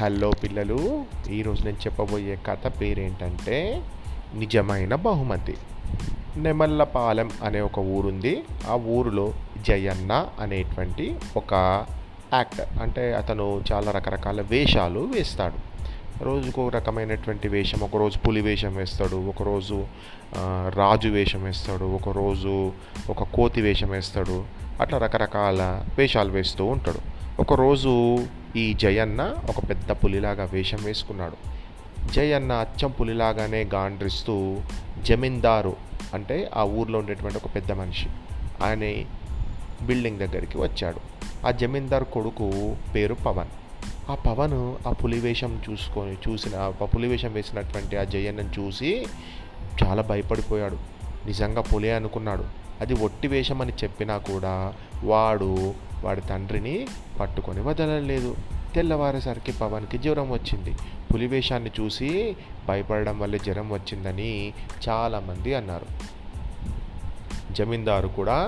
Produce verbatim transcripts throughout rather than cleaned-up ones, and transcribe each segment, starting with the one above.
Hello పిల్లలు, ఈరోజు నేను చెప్పబోయే కథ పేరేంటంటే నిజమైన బహుమతి. నెమళ్ళపాలెం అనే ఒక ఊరుంది. ఆ ఊరిలో జయన్న అనేటువంటి ఒక యాక్టర్, అంటే అతను చాలా రకరకాల వేషాలు వేస్తాడు. రోజుకు రకమైనటువంటి వేషం, ఒకరోజు పులి వేషం వేస్తాడు, ఒకరోజు రాజు వేషం వేస్తాడు, ఒకరోజు ఒక కోతి వేషం వేస్తాడు, అట్లా రకరకాల వేషాలు వేస్తూ ఉంటాడు. ఒకరోజు ఈ జయన్న ఒక పెద్ద పులిలాగా వేషం వేసుకున్నాడు. జయన్న అచ్చం పులిలాగానే గాండ్రిస్తూ జమీందారు, అంటే ఆ ఊర్లో ఉండేటువంటి ఒక పెద్ద మనిషి, ఆయన బిల్డింగ్ దగ్గరికి వచ్చాడు. ఆ జమీందారు కొడుకు పేరు పవన్. ఆ పవన్ ఆ పులివేషం చూసుకొని చూసిన ఆ పులివేషం వేసినటువంటి ఆ జయన్నను చూసి చాలా భయపడిపోయాడు. నిజంగా పులి అనుకున్నాడు. అది ఒట్టి వేషం అని చెప్పినా కూడా వాడు వాడి తండ్రిని పట్టుకొని వదలలేదు. తెల్లవారేసరికి పవన్కి జ్వరం వచ్చింది. పులివేషాన్ని చూసి భయపడడం వల్లే జ్వరం వచ్చిందని చాలామంది అన్నారు. జమీందారు కూడా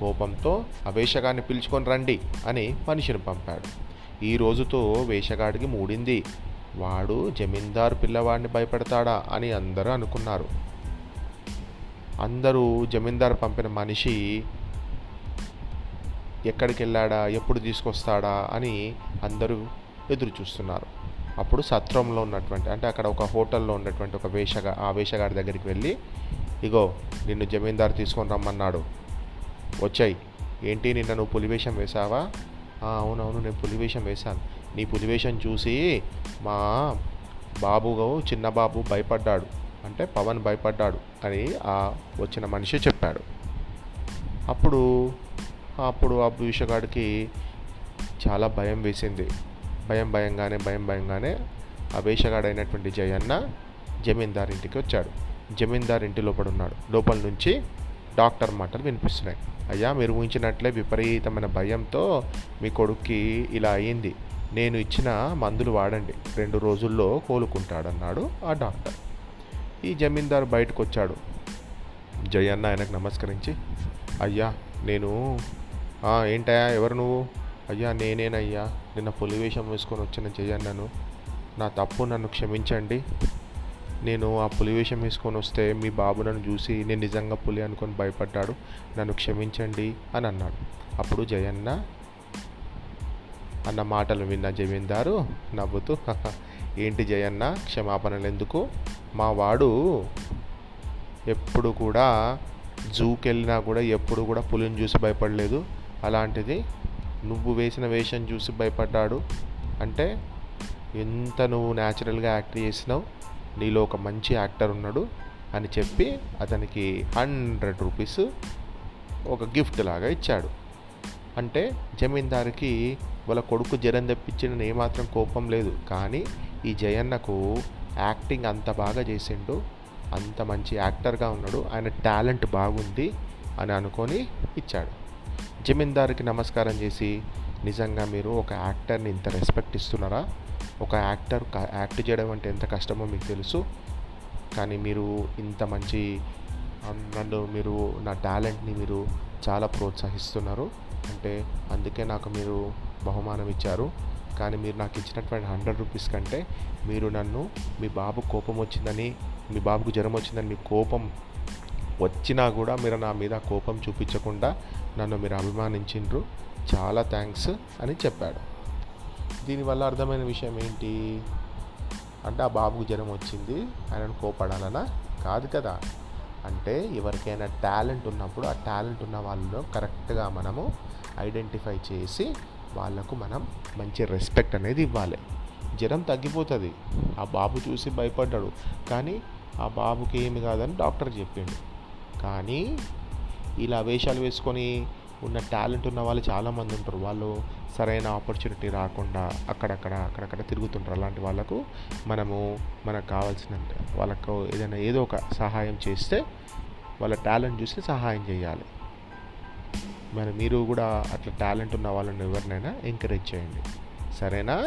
కోపంతో ఆ వేషగాడిని పిలుచుకొని రండి అని మనిషిని పంపాడు. ఈ రోజుతో వేషగాడికి మూడింది. వాడు జమీందారు పిల్లవాడిని భయపెడతాడా అని అందరూ అనుకున్నారు. అందరూ జమీందారు పంపిన మనిషి ఎక్కడికి వెళ్ళాడా, ఎప్పుడు తీసుకొస్తాడా అని అందరూ ఎదురు చూస్తున్నారు. అప్పుడు సత్రంలో ఉన్నటువంటి, అంటే అక్కడ ఒక హోటల్లో ఉన్నటువంటి ఒక వేషగా ఆ వేషగాడి దగ్గరికి వెళ్ళి, ఇగో నిన్ను జమీందారు తీసుకొని రమ్మన్నాడు, వచ్చాయి. ఏంటి, నిన్న నువ్వు పులివేషం వేసావా? అవునవును, నేను పులివేషం వేశాను. నీ పులివేషం చూసి మా బాబు, చిన్న బాబు భయపడ్డాడు, అంటే పవన్ భయపడ్డాడు అని ఆ వచ్చిన మనిషి చెప్పాడు. అప్పుడు అప్పుడు ఆ వేషగాడికి చాలా భయం వేసింది. భయం భయంగానే భయం భయంగానే ఆ వేషగాడు అయినటువంటి జయన్న జమీందారు ఇంటికి వచ్చాడు. జమీందారు ఇంటి లోపల ఉన్నాడు. లోపల నుంచి డాక్టర్ మాటలు వినిపిస్తున్నాయి. అయ్యా, మీరు ఊహించినట్లే విపరీతమైన భయంతో మీ కొడుక్కి ఇలా అయింది. నేను ఇచ్చిన మందులు వాడండి, రెండు రోజుల్లో కోలుకుంటాడన్నాడు ఆ డాక్టర్. ఈ జమీందారు బయటకు వచ్చాడు. జయన్న ఆయనకు నమస్కరించి, అయ్యా నేను ఏంటయ్యా, ఎవరు నువ్వు? అయ్యా నేనేనయ్యా, నిన్న పులివేషం వేసుకొని వచ్చిన జయన్నను. నా తప్పు, నన్ను క్షమించండి. నేను ఆ పులివేషం వేసుకొని వస్తే మీ బాబు నన్ను చూసి నేను నిజంగా పులి అనుకొని భయపడ్డాడు, నన్ను క్షమించండి అని అన్నాడు. అప్పుడు జయన్న అన్న మాటలు విన్న జమీందారు నవ్వుతూ, ఏంటి జయన్న క్షమాపణలు ఎందుకు? మా వాడు ఎప్పుడు కూడా జూకి వెళ్ళినా కూడా ఎప్పుడు కూడా పులిని చూసి భయపడలేదు. అలాంటిది నువ్వు వేసిన వేషం చూసి భయపడ్డాడు. అంటే ఎంత నువ్వు న్యాచురల్గా యాక్ట్ చేసినావు, నీలో ఒక మంచి యాక్టర్ ఉన్నాడు అని చెప్పి అతనికి హండ్రెడ్ రూపీస్ ఒక గిఫ్ట్ లాగా ఇచ్చాడు. అంటే జమీందారుకి వాళ్ళ కొడుకు జరం తెప్పించిన ఏమాత్రం కోపం లేదు, కానీ ఈ జయన్నకు యాక్టింగ్ అంత బాగా చేసిండు, అంత మంచి యాక్టర్గా ఉన్నాడు, ఆయన టాలెంట్ బాగుంది అని అనుకొని ఇచ్చాడు. జమీందారుకి నమస్కారం చేసి, నిజంగా మీరు ఒక యాక్టర్ని ఇంత రెస్పెక్ట్ ఇస్తున్నారా? ఒక యాక్టర్ యాక్ట్ చేయడం అంటే ఎంత కష్టమో మీకు తెలుసు, కానీ మీరు ఇంత మంచి నన్ను మీరు నా టాలెంట్ని మీరు చాలా ప్రోత్సహిస్తున్నారు, అంటే అందుకే నాకు మీరు బహుమానం ఇచ్చారు. కానీ మీరు నాకు ఇచ్చినటువంటి హండ్రెడ్ రూపీస్ కంటే మీరు నన్ను, మీ బాబు కోపం వచ్చిందని మీ బాబుకు జ్వరం వచ్చిందని మీ కోపం వచ్చినా కూడా మీరు నా మీద కోపం చూపించకుండా నన్ను మీరు అభిమానించిండ్రు, చాలా థ్యాంక్స్ అని చెప్పాడు. దీనివల్ల అర్థమైన విషయం ఏంటి అంటే, ఆ బాబుకు జ్వరం వచ్చింది, ఆయనను కోపడాలనా? కాదు కదా. అంటే ఎవరికైనా టాలెంట్ ఉన్నప్పుడు ఆ టాలెంట్ ఉన్న వాళ్ళను కరెక్ట్గా మనము ఐడెంటిఫై చేసి వాళ్ళకు మనం మంచి రెస్పెక్ట్ అనేది ఇవ్వాలి. జ్వరం తగ్గిపోతుంది. ఆ బాబు చూసి భయపడ్డాడు, కానీ ఆ బాబుకి ఏమి కాదని డాక్టర్ చెప్పిండు. కానీ ఇలా వేషాలు వేసుకొని ఉన్న టాలెంట్ ఉన్న వాళ్ళు చాలామంది ఉంటారు. వాళ్ళు సరైన ఆపర్చునిటీ రాకుండా అక్కడక్కడ అక్కడక్కడ తిరుగుతుంటారు. అలాంటి వాళ్ళకు మనము మనకు కావాల్సిన వాళ్ళకు ఏదైనా ఏదో ఒక సహాయం చేస్తే వాళ్ళ టాలెంట్ చూసి సహాయం చేయాలి. మరి మీరు కూడా అట్లా టాలెంట్ ఉన్న వాళ్ళని ఎవరినైనా ఎంకరేజ్ చేయండి, సరేనా?